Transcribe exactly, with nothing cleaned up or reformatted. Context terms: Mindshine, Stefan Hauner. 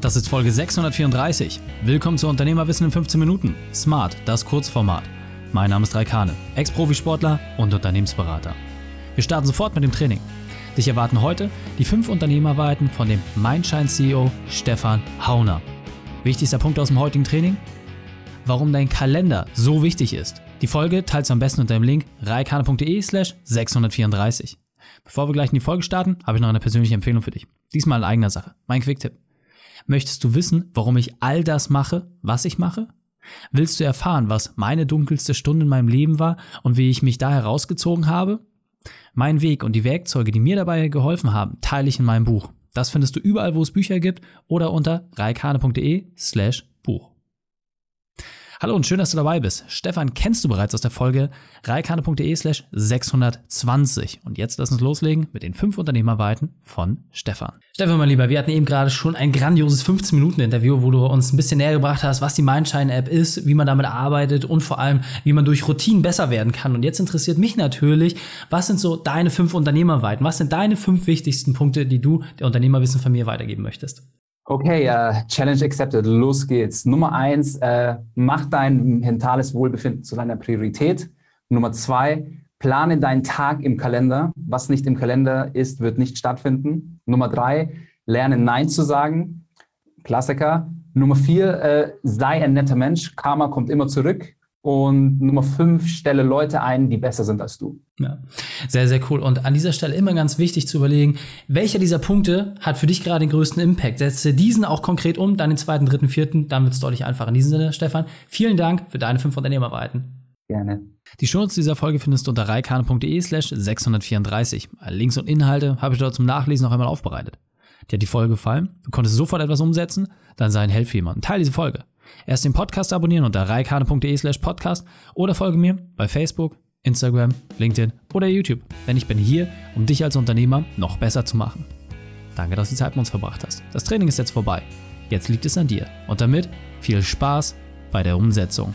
Das ist Folge sechshundertvierunddreißig. Willkommen zu Unternehmerwissen in fünfzehn Minuten. Smart, das Kurzformat. Mein Name ist Raikane, Ex-Profisportler und Unternehmensberater. Wir starten sofort mit dem Training. Dich erwarten heute die fünf Unternehmerwahrheiten von dem Mindshine-C E O Stefan Hauner. Wichtigster Punkt aus dem heutigen Training? Warum dein Kalender so wichtig ist. Die Folge teilst du am besten unter dem Link raikane punkt de slash sechshundertvierunddreißig. Bevor wir gleich in die Folge starten, habe ich noch eine persönliche Empfehlung für dich. Diesmal in eigener Sache. Mein Quick-Tipp. Möchtest du wissen, warum ich all das mache, was ich mache? Willst du erfahren, was meine dunkelste Stunde in meinem Leben war und wie ich mich da herausgezogen habe? Meinen Weg und die Werkzeuge, die mir dabei geholfen haben, teile ich in meinem Buch. Das findest du überall, wo es Bücher gibt oder unter raikane punkt de slash Buch. Hallo und schön, dass du dabei bist. Stefan kennst du bereits aus der Folge raikane punkt de slash sechshundertzwanzig. Und jetzt lass uns loslegen mit den fünf Unternehmerwahrheiten von Stefan. Stefan, mein Lieber, wir hatten eben gerade schon ein grandioses fünfzehn-Minuten-Interview, wo du uns ein bisschen näher gebracht hast, was die Mindshine-App ist, wie man damit arbeitet und vor allem, wie man durch Routinen besser werden kann. Und jetzt interessiert mich natürlich, was sind so deine fünf Unternehmerwahrheiten? Was sind deine fünf wichtigsten Punkte, die du der Unternehmerwissen-Familie weitergeben möchtest? Okay, uh, Challenge accepted, los geht's. Nummer eins, äh, mach dein mentales Wohlbefinden zu deiner Priorität. Nummer zwei, plane deinen Tag im Kalender. Was nicht im Kalender ist, wird nicht stattfinden. Nummer drei, lerne Nein zu sagen. Klassiker. Nummer vier, äh, sei ein netter Mensch. Karma kommt immer zurück. Und Nummer fünf, stelle Leute ein, die besser sind als du. Ja, sehr, sehr cool. Und an dieser Stelle immer ganz wichtig zu überlegen, welcher dieser Punkte hat für dich gerade den größten Impact? Setze diesen auch konkret um, dann den zweiten, dritten, vierten, dann wird es deutlich einfacher. In diesem Sinne, Stefan, vielen Dank für deine fünf Unternehmerwahrheiten. Gerne. Die Shownotes dieser Folge findest du unter raikane punkt de slash sechshundertvierunddreißig. Links und Inhalte habe ich dort zum Nachlesen noch einmal aufbereitet. Dir hat die Folge gefallen? Du konntest sofort etwas umsetzen? Dann sei ein Held für jemanden. Teil diese Folge. Erst den Podcast abonnieren unter raikane punkt de slash podcast oder folge mir bei Facebook, Instagram, LinkedIn oder YouTube. Denn ich bin hier, um dich als Unternehmer noch besser zu machen. Danke, dass du die Zeit mit uns verbracht hast. Das Training ist jetzt vorbei. Jetzt liegt es an dir. Und damit viel Spaß bei der Umsetzung.